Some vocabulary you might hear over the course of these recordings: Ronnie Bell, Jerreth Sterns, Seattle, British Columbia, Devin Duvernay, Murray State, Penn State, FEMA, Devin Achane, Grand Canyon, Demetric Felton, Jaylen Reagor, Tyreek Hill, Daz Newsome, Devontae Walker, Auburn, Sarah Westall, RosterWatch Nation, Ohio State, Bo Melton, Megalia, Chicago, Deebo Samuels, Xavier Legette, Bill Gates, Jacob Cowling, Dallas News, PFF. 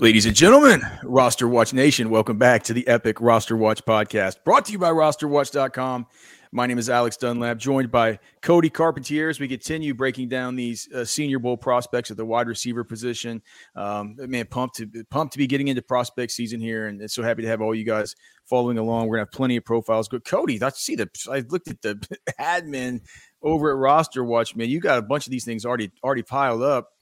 Ladies and gentlemen, Roster Watch Nation, welcome back to the epic Roster Watch podcast, brought to you by RosterWatch.com. My name is Alex Dunlap, joined by Cody Carpentier as we continue breaking down these Senior Bowl prospects at the wide receiver position. Man, pumped to be getting into prospect season here, and so happy to have all you guys following along. We're going to have plenty of profiles. But Cody, I looked at the admin over at Roster Watch, man, you got a bunch of these things already piled up.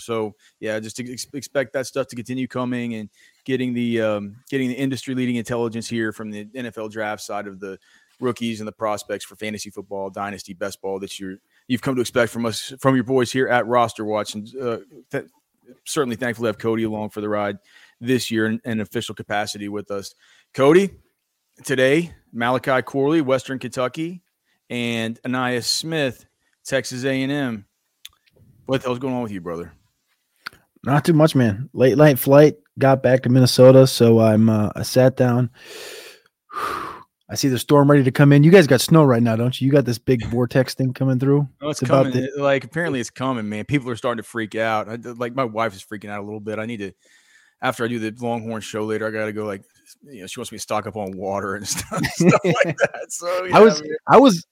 So yeah, just expect that stuff to continue coming and getting the industry leading intelligence here from the NFL draft side of the rookies and the prospects for fantasy football, dynasty, best ball that you've come to expect from us, from your boys here at Roster Watch. And certainly thankful to have Cody along for the ride this year in an official capacity with us. Cody, today, Malachi Corley, Western Kentucky, and Ainias Smith, Texas A&M. What the hell's going on with you, brother? Not too much, man. Late night flight. Got back to Minnesota, so I sat down. I see the storm ready to come in. You guys got snow right now, don't you? You got this big vortex thing coming through. No, it's coming. Apparently it's coming, man. People are starting to freak out. My wife is freaking out a little bit. I need to, after I do the Longhorn show later, I got to go she wants me to stock up on water and stuff like that. So yeah,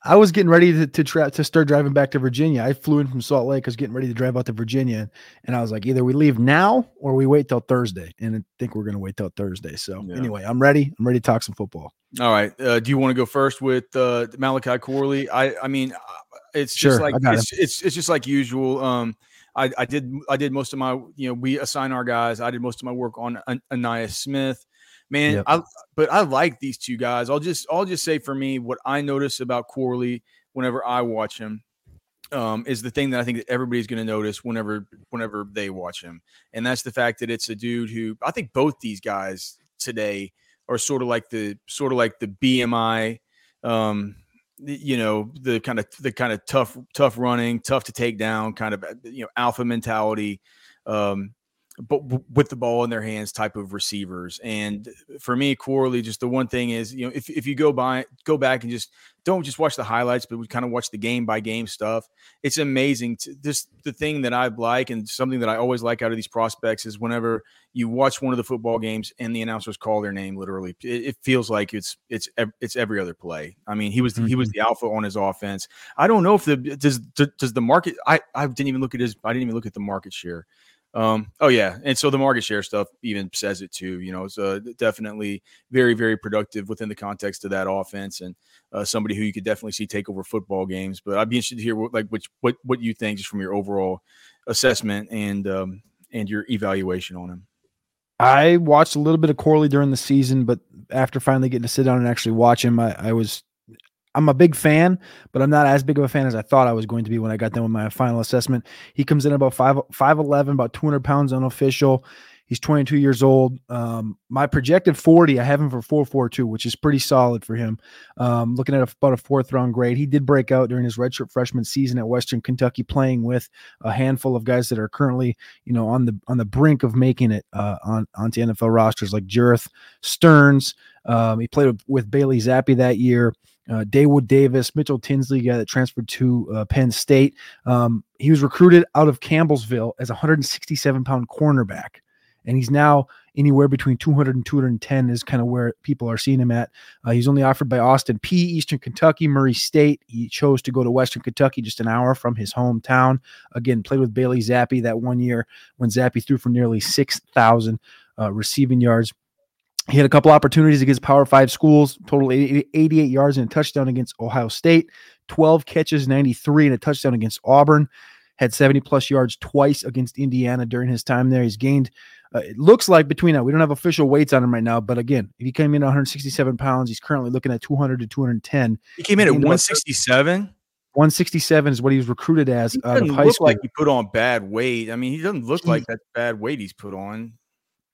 I was getting ready to start driving back to Virginia. I flew in from Salt Lake. I was getting ready to drive out to Virginia, and I was like, either we leave now or we wait till Thursday. And I think we're gonna wait till Thursday. So yeah. Anyway, I'm ready. I'm ready to talk some football. All right. Do you want to go first with Malachi Corley? It's just like usual. I did most of my we assign our guys. I did most of my work on Ainias Smith. Man, yep. I like these two guys. I'll just say for me, what I notice about Corley whenever I watch him is the thing that I think that everybody's going to notice whenever they watch him, and that's the fact that it's a dude who I think both these guys today are sort of like the BMI, the kind of tough running, tough to take down, kind of alpha mentality. But with the ball in their hands type of receivers. And for me, Corley, just the one thing is, if you go back and just don't just watch the highlights, but we kind of watch the game by game stuff. It's amazing. The thing that I like and something that I always like out of these prospects is whenever you watch one of the football games and the announcers call their name, literally, it feels like it's every other play. I mean, he was the alpha on his offense. I don't know if does the market, I didn't even look at the market share. And so the market share stuff even says it too. It's definitely very, very productive within the context of that offense, and somebody who you could definitely see take over football games. But I'd be interested to hear what you think just from your overall assessment and your evaluation on him. I watched a little bit of Corley during the season, but after finally getting to sit down and actually watch him, I'm a big fan, but I'm not as big of a fan as I thought I was going to be when I got done with my final assessment. He comes in about 5'11", about 200 pounds unofficial. He's 22 years old. My projected 40, I have him for 4.42, which is pretty solid for him. Looking at about a fourth-round grade. He did break out during his redshirt freshman season at Western Kentucky, playing with a handful of guys that are currently, on the brink of making it onto NFL rosters, like Jerreth Sterns. He played with Bailey Zappe that year. Daewood Davis, Mitchell Tinsley, guy that transferred to Penn State. He was recruited out of Campbellsville as a 167-pound cornerback, and he's now anywhere between 200 and 210 is kind of where people are seeing him at. He's only offered by Austin Peay, Eastern Kentucky, Murray State. He chose to go to Western Kentucky, just an hour from his hometown. Again, played with Bailey Zappe that one year when Zappe threw for nearly 6,000 receiving yards. He had a couple opportunities against Power 5 schools, total 88 yards and a touchdown against Ohio State, 12 catches, 93, and a touchdown against Auburn. Had 70-plus yards twice against Indiana during his time there. He's gained, it looks like between that, we don't have official weights on him right now, but again, if he came in at 167 pounds, he's currently looking at 200 to 210. He came in at 167? 167 is what he was recruited as out of high school. Like he put on bad weight. I mean, he doesn't look like that's bad weight he's put on.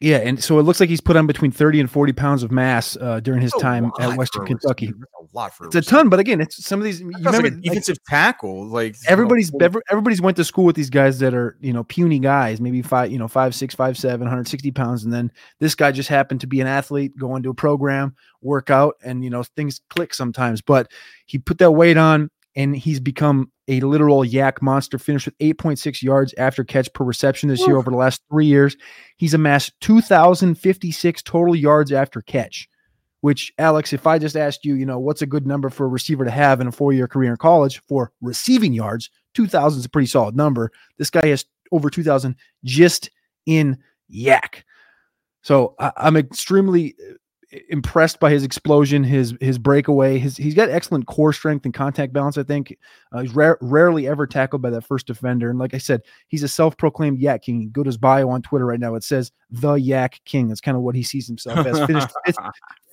Yeah, and so it looks like he's put on between 30 and 40 pounds of mass during his time at Western Kentucky. It's a ton, but again, it's some of these. You remember like defensive tackle, like everybody's went to school with these guys that are puny guys, maybe 5'6", 5'7", 160 pounds, and then this guy just happened to be an athlete, go into a program, work out, and things click sometimes. But he put that weight on. and he's become a literal yak monster, finished with 8.6 yards after catch per reception this year over the last 3 years. He's amassed 2,056 total yards after catch, which, Alex, if I just asked you, you know, what's a good number for a receiver to have in a four-year career in college for receiving yards, 2,000 is a pretty solid number. This guy has over 2,000 just in yak. So I'm extremely impressed by his explosion, his breakaway. He's got excellent core strength and contact balance, I think. He's rarely ever tackled by that first defender. And like I said, he's a self-proclaimed Yak King. Go to his bio on Twitter right now. It says, the Yak King. That's kind of what he sees himself as. Finished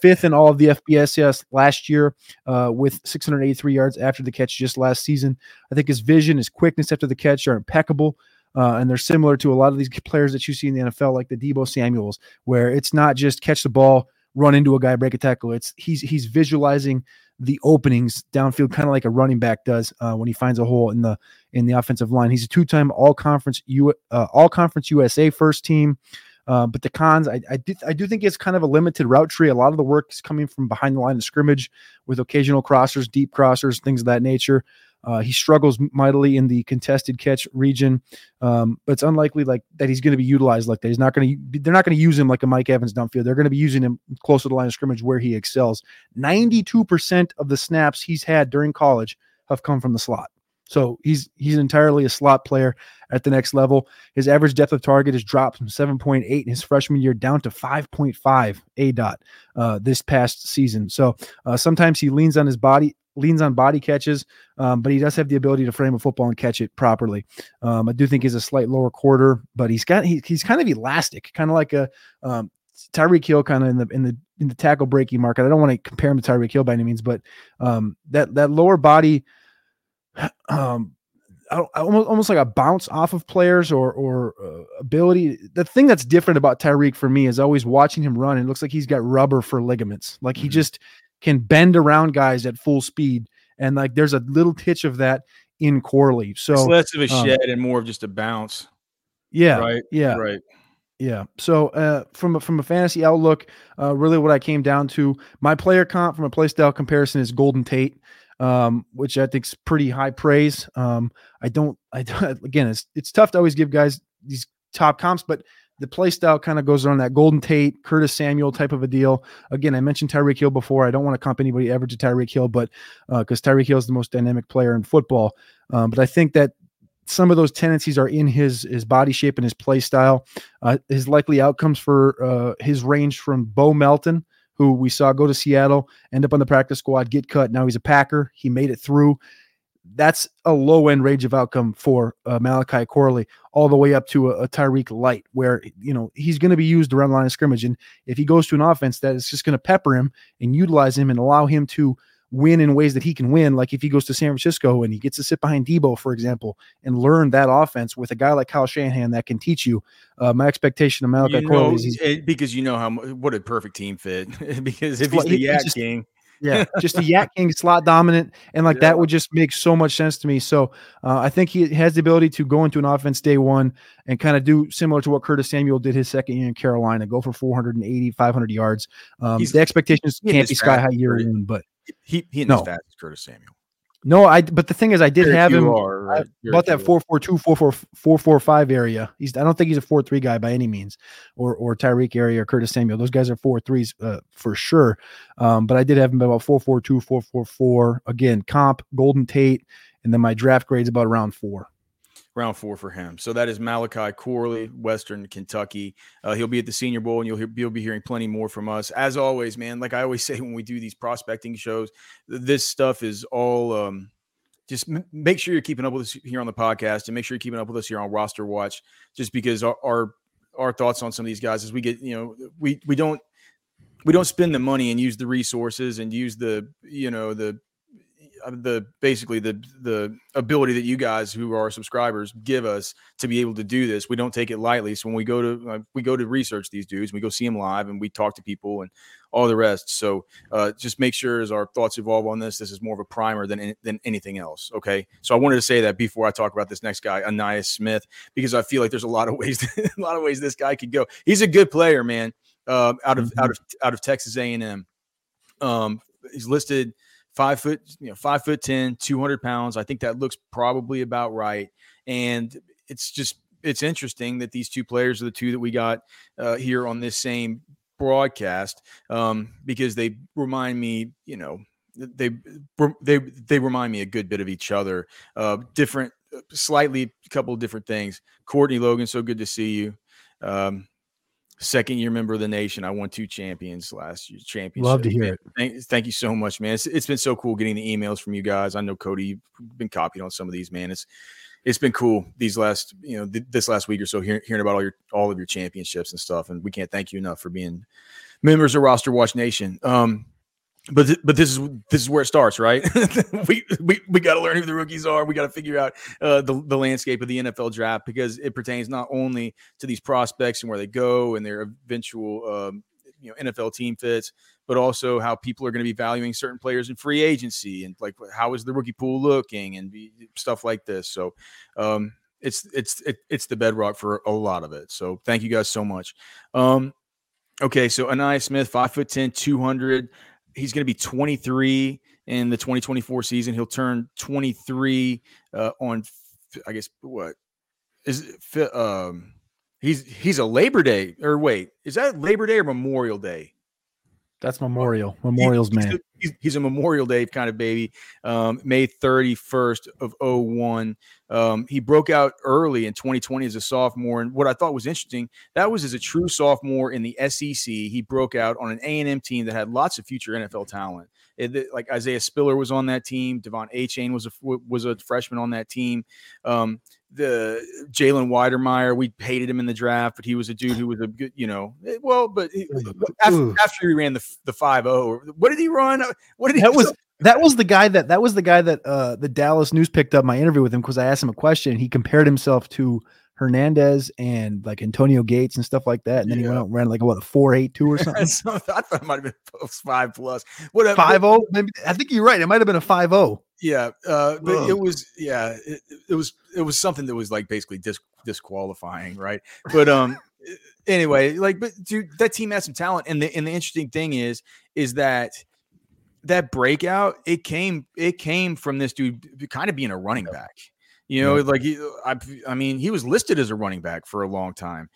fifth in all of the FBS last year with 683 yards after the catch just last season. I think his vision, his quickness after the catch are impeccable. And they're similar to a lot of these players that you see in the NFL, like the Deebo Samuels, where it's not just catch the ball, run into a guy, break a tackle. It's he's visualizing the openings downfield, kind of like a running back does when he finds a hole in the offensive line. He's a two-time All Conference USA first team. But the cons, I do think it's kind of a limited route tree. A lot of the work is coming from behind the line of scrimmage with occasional crossers, deep crossers, things of that nature. He struggles mightily in the contested catch region, but it's unlikely like that he's going to be utilized like that. They're not going to use him like a Mike Evans downfield. They're going to be using him close to the line of scrimmage where he excels. 92% of the snaps he's had during college have come from the slot. So he's entirely a slot player at the next level. His average depth of target has dropped from 7.8 in his freshman year down to 5.5 ADOT this past season. So sometimes he leans on body catches, but he does have the ability to frame a football and catch it properly. I do think he's a slight lower quarter, but he's kind of elastic, kind of like a Tyreek Hill, kind of in the tackle breaking market. I don't want to compare him to Tyreek Hill by any means, but that lower body, almost like a bounce off of players or ability. The thing that's different about Tyreek for me is always watching him run. It looks like he's got rubber for ligaments. Like he just can bend around guys at full speed. And like, there's a little titch of that in Corley. So it's less of a shed and more of just a bounce. Yeah. Right. Yeah. Right. Yeah. So from a fantasy outlook, really what I came down to, my player comp from a play style comparison is Golden Tate, which I think is pretty high praise. Again, it's tough to always give guys these top comps, but the play style kind of goes around that Golden Tate, Curtis Samuel type of a deal. Again, I mentioned Tyreek Hill before. I don't want to comp anybody ever to Tyreek Hill, but because Tyreek Hill is the most dynamic player in football. But I think that some of those tendencies are in his body shape and his play style. His likely outcomes for his range from Bo Melton, who we saw go to Seattle, end up on the practice squad, get cut. Now he's a Packer. He made it through. That's a low-end range of outcome for Malachi Corley, all the way up to a Tyreek Light, where you know he's going to be used around the line of scrimmage. And if he goes to an offense that is just going to pepper him and utilize him and allow him to win in ways that he can win, like if he goes to San Francisco and he gets to sit behind Deebo, for example, and learn that offense with a guy like Kyle Shanahan that can teach you, my expectation of Malachi Corley is because you know what a perfect team fit. Because if he's the Yak King. Yeah, just a Yak King, slot dominant, and like that would just make so much sense to me. So I think he has the ability to go into an offense day one and kind of do similar to what Curtis Samuel did his second year in Carolina, go for 480, 500 yards. The expectations can't be sky high year in, but he's fast as Curtis Samuel. No, but the thing is, I did have him about that 4.42, 4.45 area. I don't think he's a 4.3 guy by any means, or Tyreek area or Curtis Samuel. Those guys are 4.3s for sure. But I did have him about 4.42, 4.44. Again, comp Golden Tate, and then my draft grade's about around 4. Round 4 for him. So that is Malachi Corley, Western Kentucky. He'll be at the Senior Bowl, and you'll be hearing plenty more from us. As always, man, like I always say when we do these prospecting shows, this stuff is all just make sure you're keeping up with us here on the podcast and make sure you're keeping up with us here on Roster Watch, just because our thoughts on some of these guys is we get, you know, we don't spend the money and use the resources and use the, you know, the ability that you guys who are subscribers give us to be able to do this. We don't take it lightly. So when we go to research these dudes, we go see them live and we talk to people and all the rest. So just make sure as our thoughts evolve on this, this is more of a primer than anything else. Okay. So I wanted to say that before I talk about this next guy, Ainias Smith, because I feel like there's a lot of ways this guy could go. He's a good player, man. Out of Texas A&M. He's listed 5'10", 200 pounds. I think that looks probably about right. And it's just, it's interesting that these two players are the two that we got here on this same broadcast because they remind me, you know, they remind me a good bit of each other. Different, slightly, a couple of different things. Courtney Logan, so good to see you. Second year member of the nation. I won 2 champions last year. Championship. Love to hear it. Thank you so much, man. It's been so cool getting the emails from you guys. I know Cody, you've been copied on some of these, man. It's been cool these last, you know, this last week or so, hearing about all of your championships and stuff. And we can't thank you enough for being members of RosterWatch Nation. But this is where it starts, right? we got to learn who the rookies are. We got to figure out the landscape of the NFL draft because it pertains not only to these prospects and where they go and their eventual NFL team fits, but also how people are going to be valuing certain players in free agency and like how is the rookie pool looking and stuff like this. So it's the bedrock for a lot of it. So thank you guys so much. Okay, so Ainias Smith, 5'10", 200. He's going to be 23 in the 2024 season. He'll turn 23 he's a Labor Day or wait, is that Labor Day or Memorial Day? That's Memorial. Memorial's man. He's a Memorial Day kind of baby. May 31st of 2001. He broke out early in 2020 as a sophomore. And what I thought was interesting, that was as a true sophomore in the SEC. He broke out on an A&M team that had lots of future NFL talent. Like Isaiah Spiller was on that team. Devin Achane was a freshman on that team. The Jalen Weidermeyer, we hated him in the draft, but he was a dude who was a good, you know. Well, but after he ran the 5.0, what did he run? What did he? That was the guy that the Dallas News picked up my interview with him because I asked him a question. He compared himself to Hernandez and like Antonio Gates and stuff like that, and then he went out and ran like a 4.82 or something. So I thought it might have been 5+. What 5.0? I think you're right. It might have been a 5.0. Yeah, but it was something that was like basically disqualifying, right? But anyway, like, but dude, that team had some talent, and the interesting thing is that breakout it came from this dude kind of being a running back. You know, like I mean, he was listed as a running back for a long time.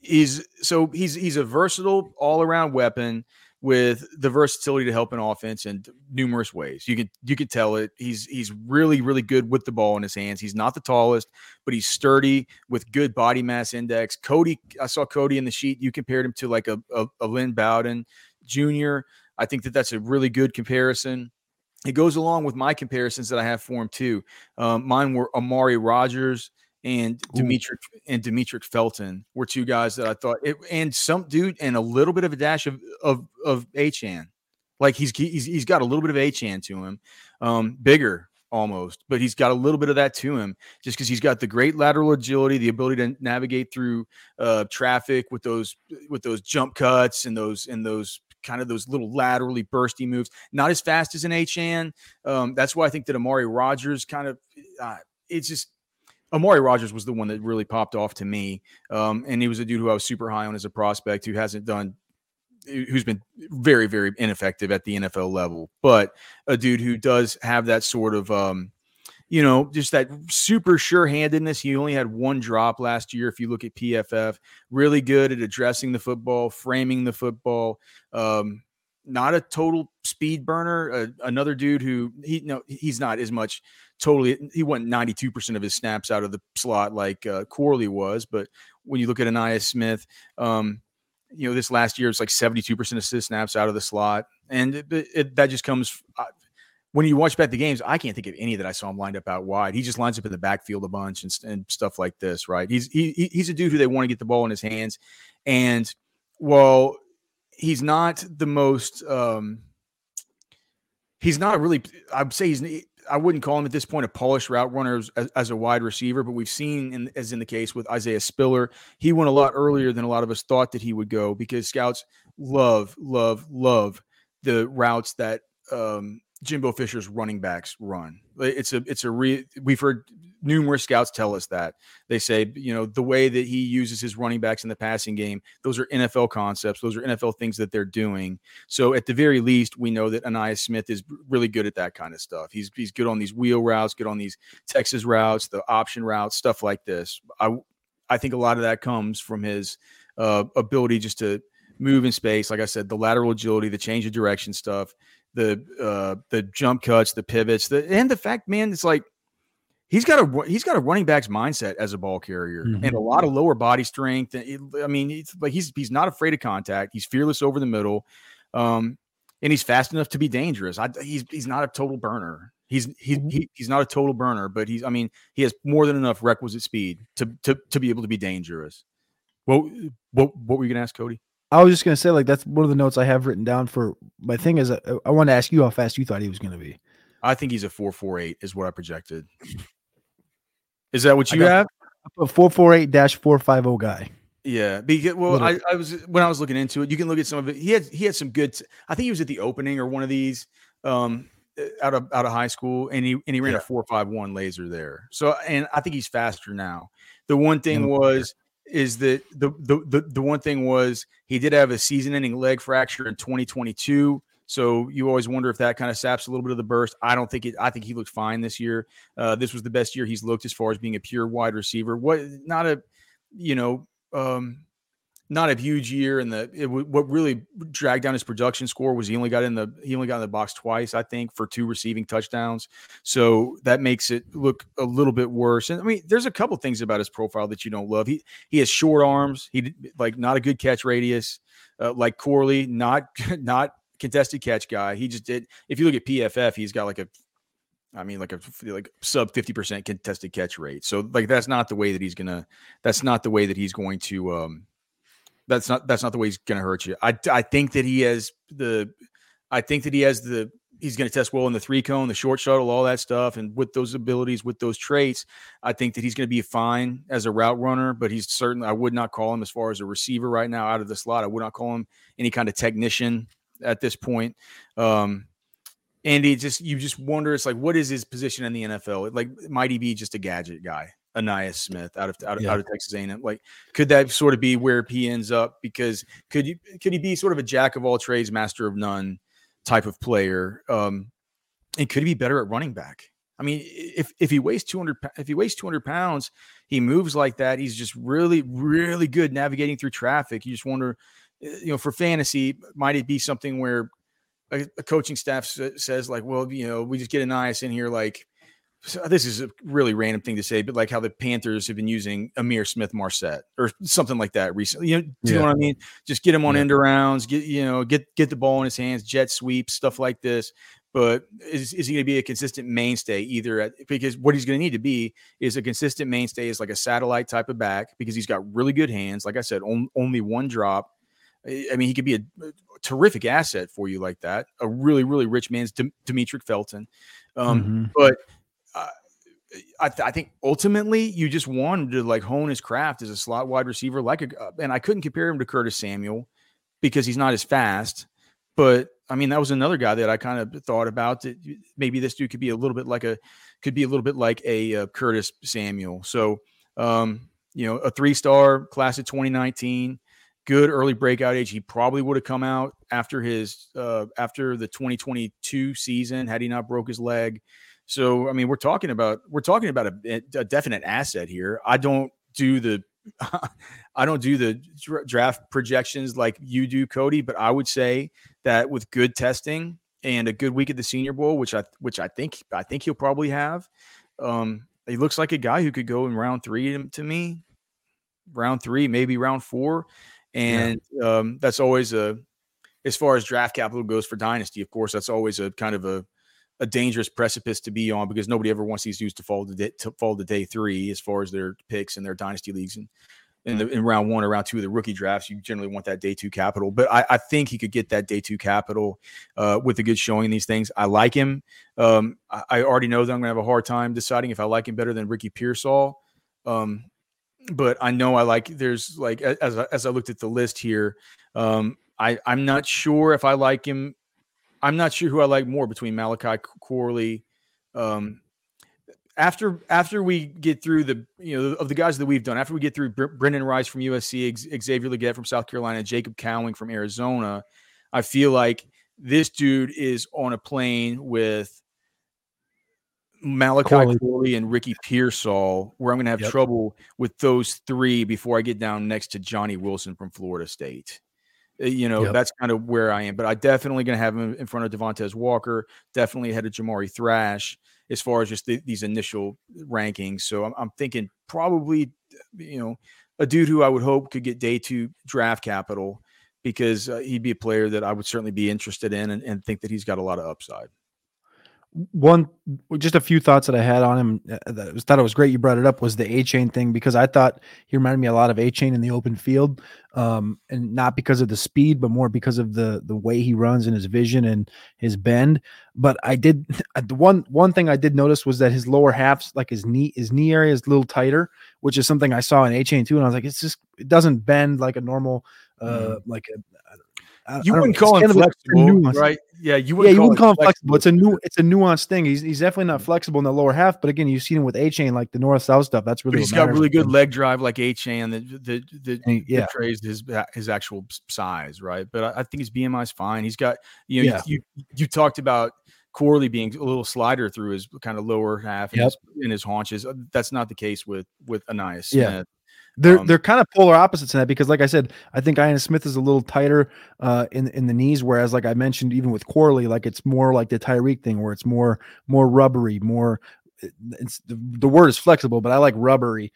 He's a versatile all-around weapon with the versatility to help an offense in numerous ways. You could tell it. He's really, really good with the ball in his hands. He's not the tallest, but he's sturdy with good body mass index. Cody, I saw Cody in the sheet. You compared him to like a Lynn Bowden Jr. I think that's a really good comparison. It goes along with my comparisons that I have for him too. Mine were Amari Rodgers and Demetric Felton were two guys that I thought and some dude and a little bit of a dash of Achane. Like he's got a little bit of Achane to him, bigger almost, but he's got a little bit of that to him just because he's got the great lateral agility, the ability to navigate through traffic with those jump cuts and those. Kind of those little laterally bursty moves, not as fast as an Achane. That's why I think that Amari Rodgers kind of Amari Rodgers was the one that really popped off to me. And he was a dude who I was super high on as a prospect who's been very, very ineffective at the NFL level, but a dude who does have that sort of, just that super sure-handedness. He only had one drop last year. If you look at PFF, really good at addressing the football, framing the football. Not a total speed burner. Another dude who he's not as much. Totally, he went 92% of his snaps out of the slot like Corley was. But when you look at Ainias Smith, this last year it's like 72% of his snaps out of the slot, and that just comes. When you watch back the games, I can't think of any that I saw him lined up out wide. He just lines up in the backfield a bunch and stuff like this, right? He's a dude who they want to get the ball in his hands. And while he's not the most, he's not really, I'd say I wouldn't call him at this point a polished route runner as a wide receiver, but we've seen, as in the case with Isaiah Spiller, he went a lot earlier than a lot of us thought that he would go because scouts love the routes that Jimbo Fisher's running backs run. We've heard numerous scouts tell us that. They say, you know, the way that he uses his running backs in the passing game, those are NFL concepts. Those are NFL things that they're doing. So at the very least, we know that Ainias Smith is really good at that kind of stuff. He's good on these wheel routes, good on these Texas routes, the option routes, stuff like this. I think a lot of that comes from his ability just to move in space. Like I said, the lateral agility, the change of direction stuff, the jump cuts, the pivots, and the fact, man, it's like he's got a running back's mindset as a ball carrier, mm-hmm. and a lot of lower body strength. I mean, it's like he's not afraid of contact. He's fearless over the middle, and he's fast enough to be dangerous. He's not a total burner. He's not a total burner, but he has more than enough requisite speed to be able to be dangerous. What were you gonna ask, Cody? I was just going to say, like, that's one of the notes I have written down for my thing is I want to ask you how fast you thought he was going to be. I think he's a 4.48 is what I projected. Is that what you have? A 4.48-4.50 guy. Yeah. I was, when I was looking into it, you can look at some of it. He had some good, I think he was at the opening or one of these out of high school, and he ran a 4.51 laser there. So, and I think he's faster now. The one thing was, is that the one thing was he did have a season-ending leg fracture in 2022, so you always wonder if that kind of saps a little bit of the burst. I don't think it. I think he looked fine this year. This was the best year he's looked as far as being a pure wide receiver. Not a huge year, and what really dragged down his production score was he only got in the box twice, I think, for 2 receiving touchdowns. So that makes it look a little bit worse. And I mean, there's a couple things about his profile that you don't love. He has short arms. He not a good catch radius, like Corley, not contested catch guy. He just did. If you look at PFF, he's got like a sub 50% contested catch rate. So that's not the way he's going to hurt you. I think that he's going to test well in the 3-cone, the short shuttle, all that stuff. And with those abilities, with those traits, I think that he's going to be fine as a route runner, but he's certainly, I would not call him as far as a receiver right now out of the slot. I would not call him any kind of technician at this point. And you just wonder, it's like, what is his position in the NFL? Might he be just a gadget guy? Ainias Smith out of Texas A&M. Could that sort of be where he ends up? Because could he be sort of a jack of all trades, master of none type of player? And could he be better at running back? I mean, if he weighs 200 pounds, he moves like that. He's just really, really good navigating through traffic. You just wonder, for fantasy, might it be something where a coaching staff says we just get Ainias in here, so this is a really random thing to say, but how the Panthers have been using Amir Smith-Marset or something like that recently. You know what I mean? Just get him on end arounds, get the ball in his hands, jet sweeps, stuff like this. But is he going to be a consistent mainstay because what he's going to need to be is a consistent mainstay, is like a satellite type of back, because he's got really good hands. Like I said, only one drop. I mean, he could be a terrific asset for you like that. A really, really rich man's Demetric Felton. But I think ultimately you just want him to hone his craft as a slot wide receiver, and I couldn't compare him to Curtis Samuel because he's not as fast, but I mean, that was another guy that I kind of thought about, that maybe this dude could be a little bit like a Curtis Samuel. So, a 3-star class of 2019, good early breakout age. He probably would have come out after the 2022 season, had he not broke his leg. So, I mean, we're talking about a definite asset here. I don't do the draft projections like you do, Cody, but I would say that with good testing and a good week at the Senior Bowl, which I think he'll probably have, he looks like a guy who could go in round 3 to me, maybe round 4, and that's always as far as draft capital goes for Dynasty, of course, that's always a kind of a dangerous precipice to be on, because nobody ever wants these dudes to fall to day 3 as far as their picks in their dynasty leagues. And in round 1 or round 2 of the rookie drafts, you generally want that day 2 capital. But I think he could get that day 2 capital with a good showing in these things. I like him. I already know that I'm going to have a hard time deciding if I like him better than Ricky Pearsall. But I know as I looked at the list here, I'm not sure if I like him I'm not sure who I like more between Malachi Corley. After we get through the, of the guys that we've done, after we get through Brendan Rice from USC, Xavier Legette from South Carolina, Jacob Cowling from Arizona, I feel like this dude is on a plane with Malachi Corley and Ricky Pearsall, where I'm going to have trouble with those three before I get down next to Johnny Wilson from Florida State. That's kind of where I am. But I definitely going to have him in front of Devontae Walker, definitely ahead of Jamari Thrash as far as just these initial rankings. So I'm thinking probably, a dude who I would hope could get day two draft capital because he'd be a player that I would certainly be interested in and think that he's got a lot of upside. Just a few thoughts that I had on him that I thought it was great you brought it up was the Achane thing, because I thought he reminded me a lot of Achane in the open field, and not because of the speed, but more because of the way he runs and his vision and his bend. But I did the one thing I did notice was that his lower halves, like his knee area, is a little tighter, which is something I saw in Achane too, and I was like, it doesn't bend like a normal You wouldn't call him flexible, right? Yeah, you wouldn't call him flexible. It's a nuanced thing. He's definitely not flexible in the lower half, but again, you've seen him with Achane, like the north-south stuff. That's really. But he's got really good leg drive, like Achane, that portrays his actual size, right? But I think his BMI is fine. He's got you talked about Corley being a little slider through his kind of lower half and his haunches. That's not the case with Ainias Smith. Yeah. They're kind of polar opposites in that, because like I said, I think Ainias Smith is a little tighter in the knees, whereas like I mentioned, even with Corley, like it's more like the Tyreek thing where it's more rubbery, the word is flexible, but I like rubbery,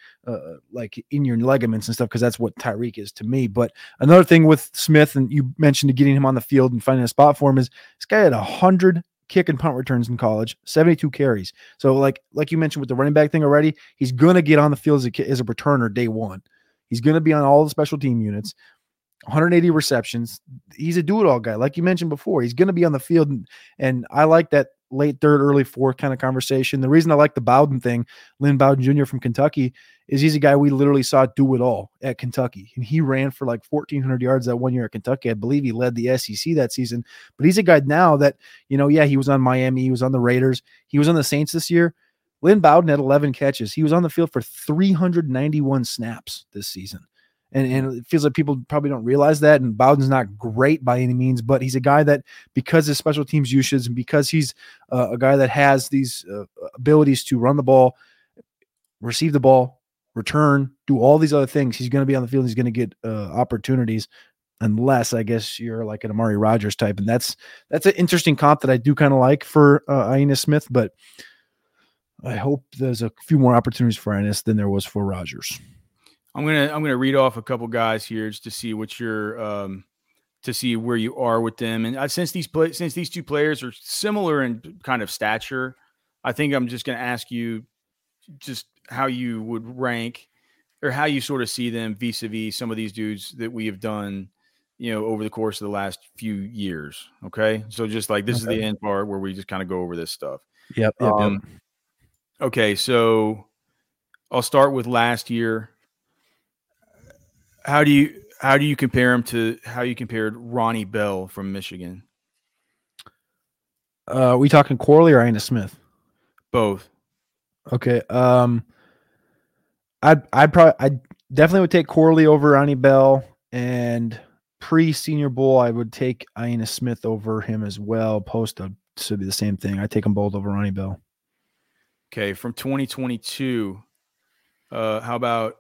like in your ligaments and stuff, because that's what Tyreek is to me. But another thing with Smith, and you mentioned getting him on the field and finding a spot for him, is this guy had 100 kick and punt returns in college, 72 carries. So like you mentioned with the running back thing already, he's going to get on the field as a returner day one. He's going to be on all the special team units, 180 receptions. He's a do-it-all guy. Like you mentioned before, he's going to be on the field. And I like that late third, early fourth kind of conversation. The reason I like the Bowden thing, Lynn Bowden Jr. from Kentucky, is he's a guy we literally saw do it all at Kentucky. And he ran for like 1,400 yards that one year at Kentucky. I believe he led the SEC that season. But he's a guy now that, he was on Miami. He was on the Raiders. He was on the Saints this year. Lynn Bowden had 11 catches. He was on the field for 391 snaps this season. And it feels like people probably don't realize that. And Bowden's not great by any means, but he's a guy that, because his special teams usage and because he's a guy that has these abilities to run the ball, receive the ball, return, do all these other things, he's going to be on the field. And he's going to get opportunities, unless I guess you're like an Amari Rodgers type. And that's an interesting comp that I do kind of like for Ainias Smith, but I hope there's a few more opportunities for Ainias than there was for Rodgers. I'm gonna read off a couple guys here just to see what you're to see where you are with them. And since these two players are similar in kind of stature, I think I'm just gonna ask you just how you would rank or how you sort of see them vis-a-vis some of these dudes that we have done, over the course of the last few years. Okay, so just like this is the end part where we just kind of go over this stuff. Yep. Okay, so I'll start with last year. How do you compare him to how you compared Ronnie Bell from Michigan? Are we talking Corley or Ainias Smith? Both. Okay. I definitely would take Corley over Ronnie Bell, and pre-Senior Bowl I would take Ainias Smith over him as well. Post should be the same thing. I take them both over Ronnie Bell. Okay, from 2022, how about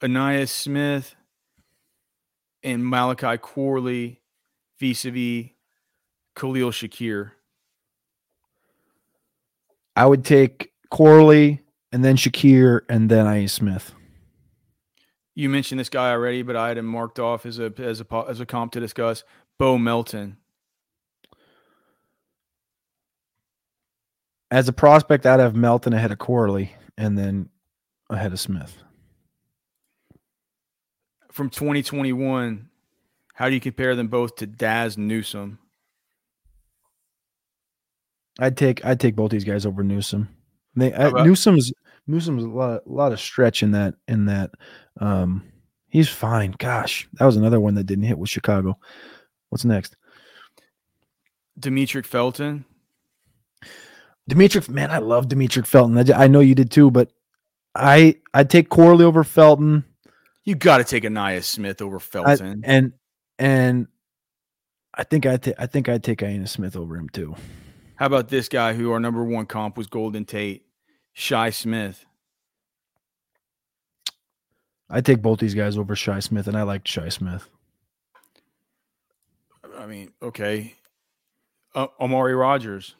Ainias Smith and Malachi Corley vis-a-vis Khalil Shakir? I would take Corley and then Shakir and then Ainias Smith. You mentioned this guy already, but I had him marked off as a comp to discuss. Bo Melton. As a prospect, I'd have Melton ahead of Corley and then ahead of Smith. From 2021, how do you compare them both to Daz Newsome? I'd take both these guys over Newsome. Newsome's a lot of stretch in that. He's fine. Gosh, that was another one that didn't hit with Chicago. What's next? Demetric Felton. Man, I love Demetric Felton. I know you did too, but I take Corley over Felton. You got to take Ainias Smith over Felton, I think I'd take Ainias Smith over him too. How about this guy who our number one comp was Golden Tate, Shy Smith. I take both these guys over Shy Smith, and I like Shy Smith. I mean, okay. Amari Rodgers.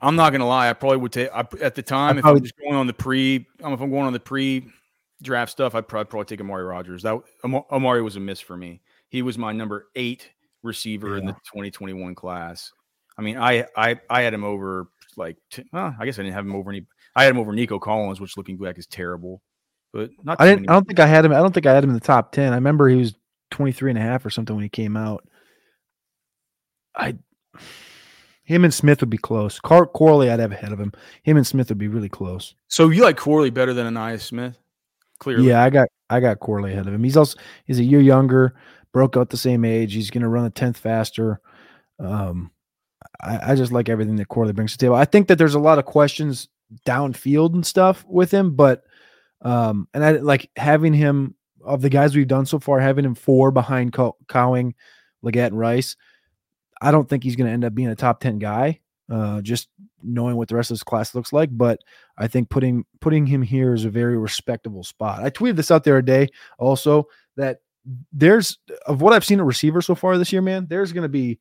I'm not gonna lie. I probably would take at the time if I'm just going on the pre-draft stuff. I'd probably take Amari Rodgers. That Amari was a miss for me. He was my number 8 receiver in the 2021 class. I mean, I had him over I guess I didn't have him over any. I had him over Nico Collins, which looking back is terrible. But not. I don't think I had him. I don't think I had him in the top 10. I remember he was 23.5 or something when he came out. Him and Smith would be close. Corley, I'd have ahead of him. Him and Smith would be really close. So you like Corley better than Ainias Smith? Clearly. Yeah, I got Corley ahead of him. He's a year younger, broke out the same age. He's going to run a 10th faster. I just like everything that Corley brings to the table. I think that there's a lot of questions downfield and stuff with him, but and I like having him of the guys we've done so far, having him 4 behind Cowing, Leggett, and Rice. I don't think he's going to end up being a top 10 guy, just knowing what the rest of his class looks like. But I think putting him here is a very respectable spot. I tweeted this out there a day also that of what I've seen at receiver so far this year, man, there's going to be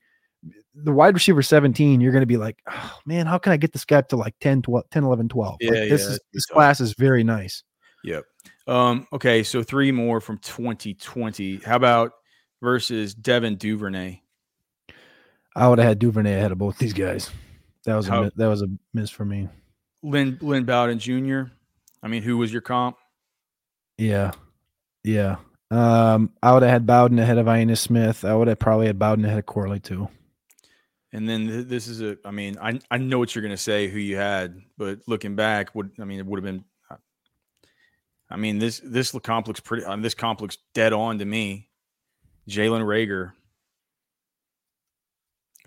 the wide receiver 17. You're going to be like, oh, man, how can I get this guy up to like 10, 11, 12? Yeah, this class is very nice. Yep. Okay. So 3 more from 2020. How about versus Devin Duvernay? I would have had Duvernay ahead of both these guys. That was a miss for me. Lynn Bowden Jr. I mean, who was your comp? Yeah. I would have had Bowden ahead of Ainias Smith. I would have probably had Bowden ahead of Corley too. And then this is I know what you're going to say who you had, but looking back, it would have been. I mean, this comp looks pretty. This comp looks dead on to me. Jaylen Reagor.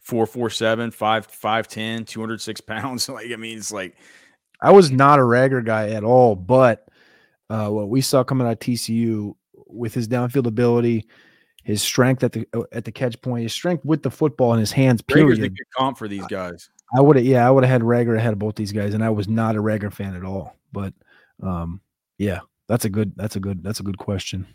4'4", 5'10", 206 pounds. I was not a Reagor guy at all, but what we saw coming out of TCU with his downfield ability, his strength at the catch point, his strength with the football in his hands. Period. Reagor's a good comp for these guys. I would have had Reagor ahead of both these guys, and I was not a Reagor fan at all. But that's a good question.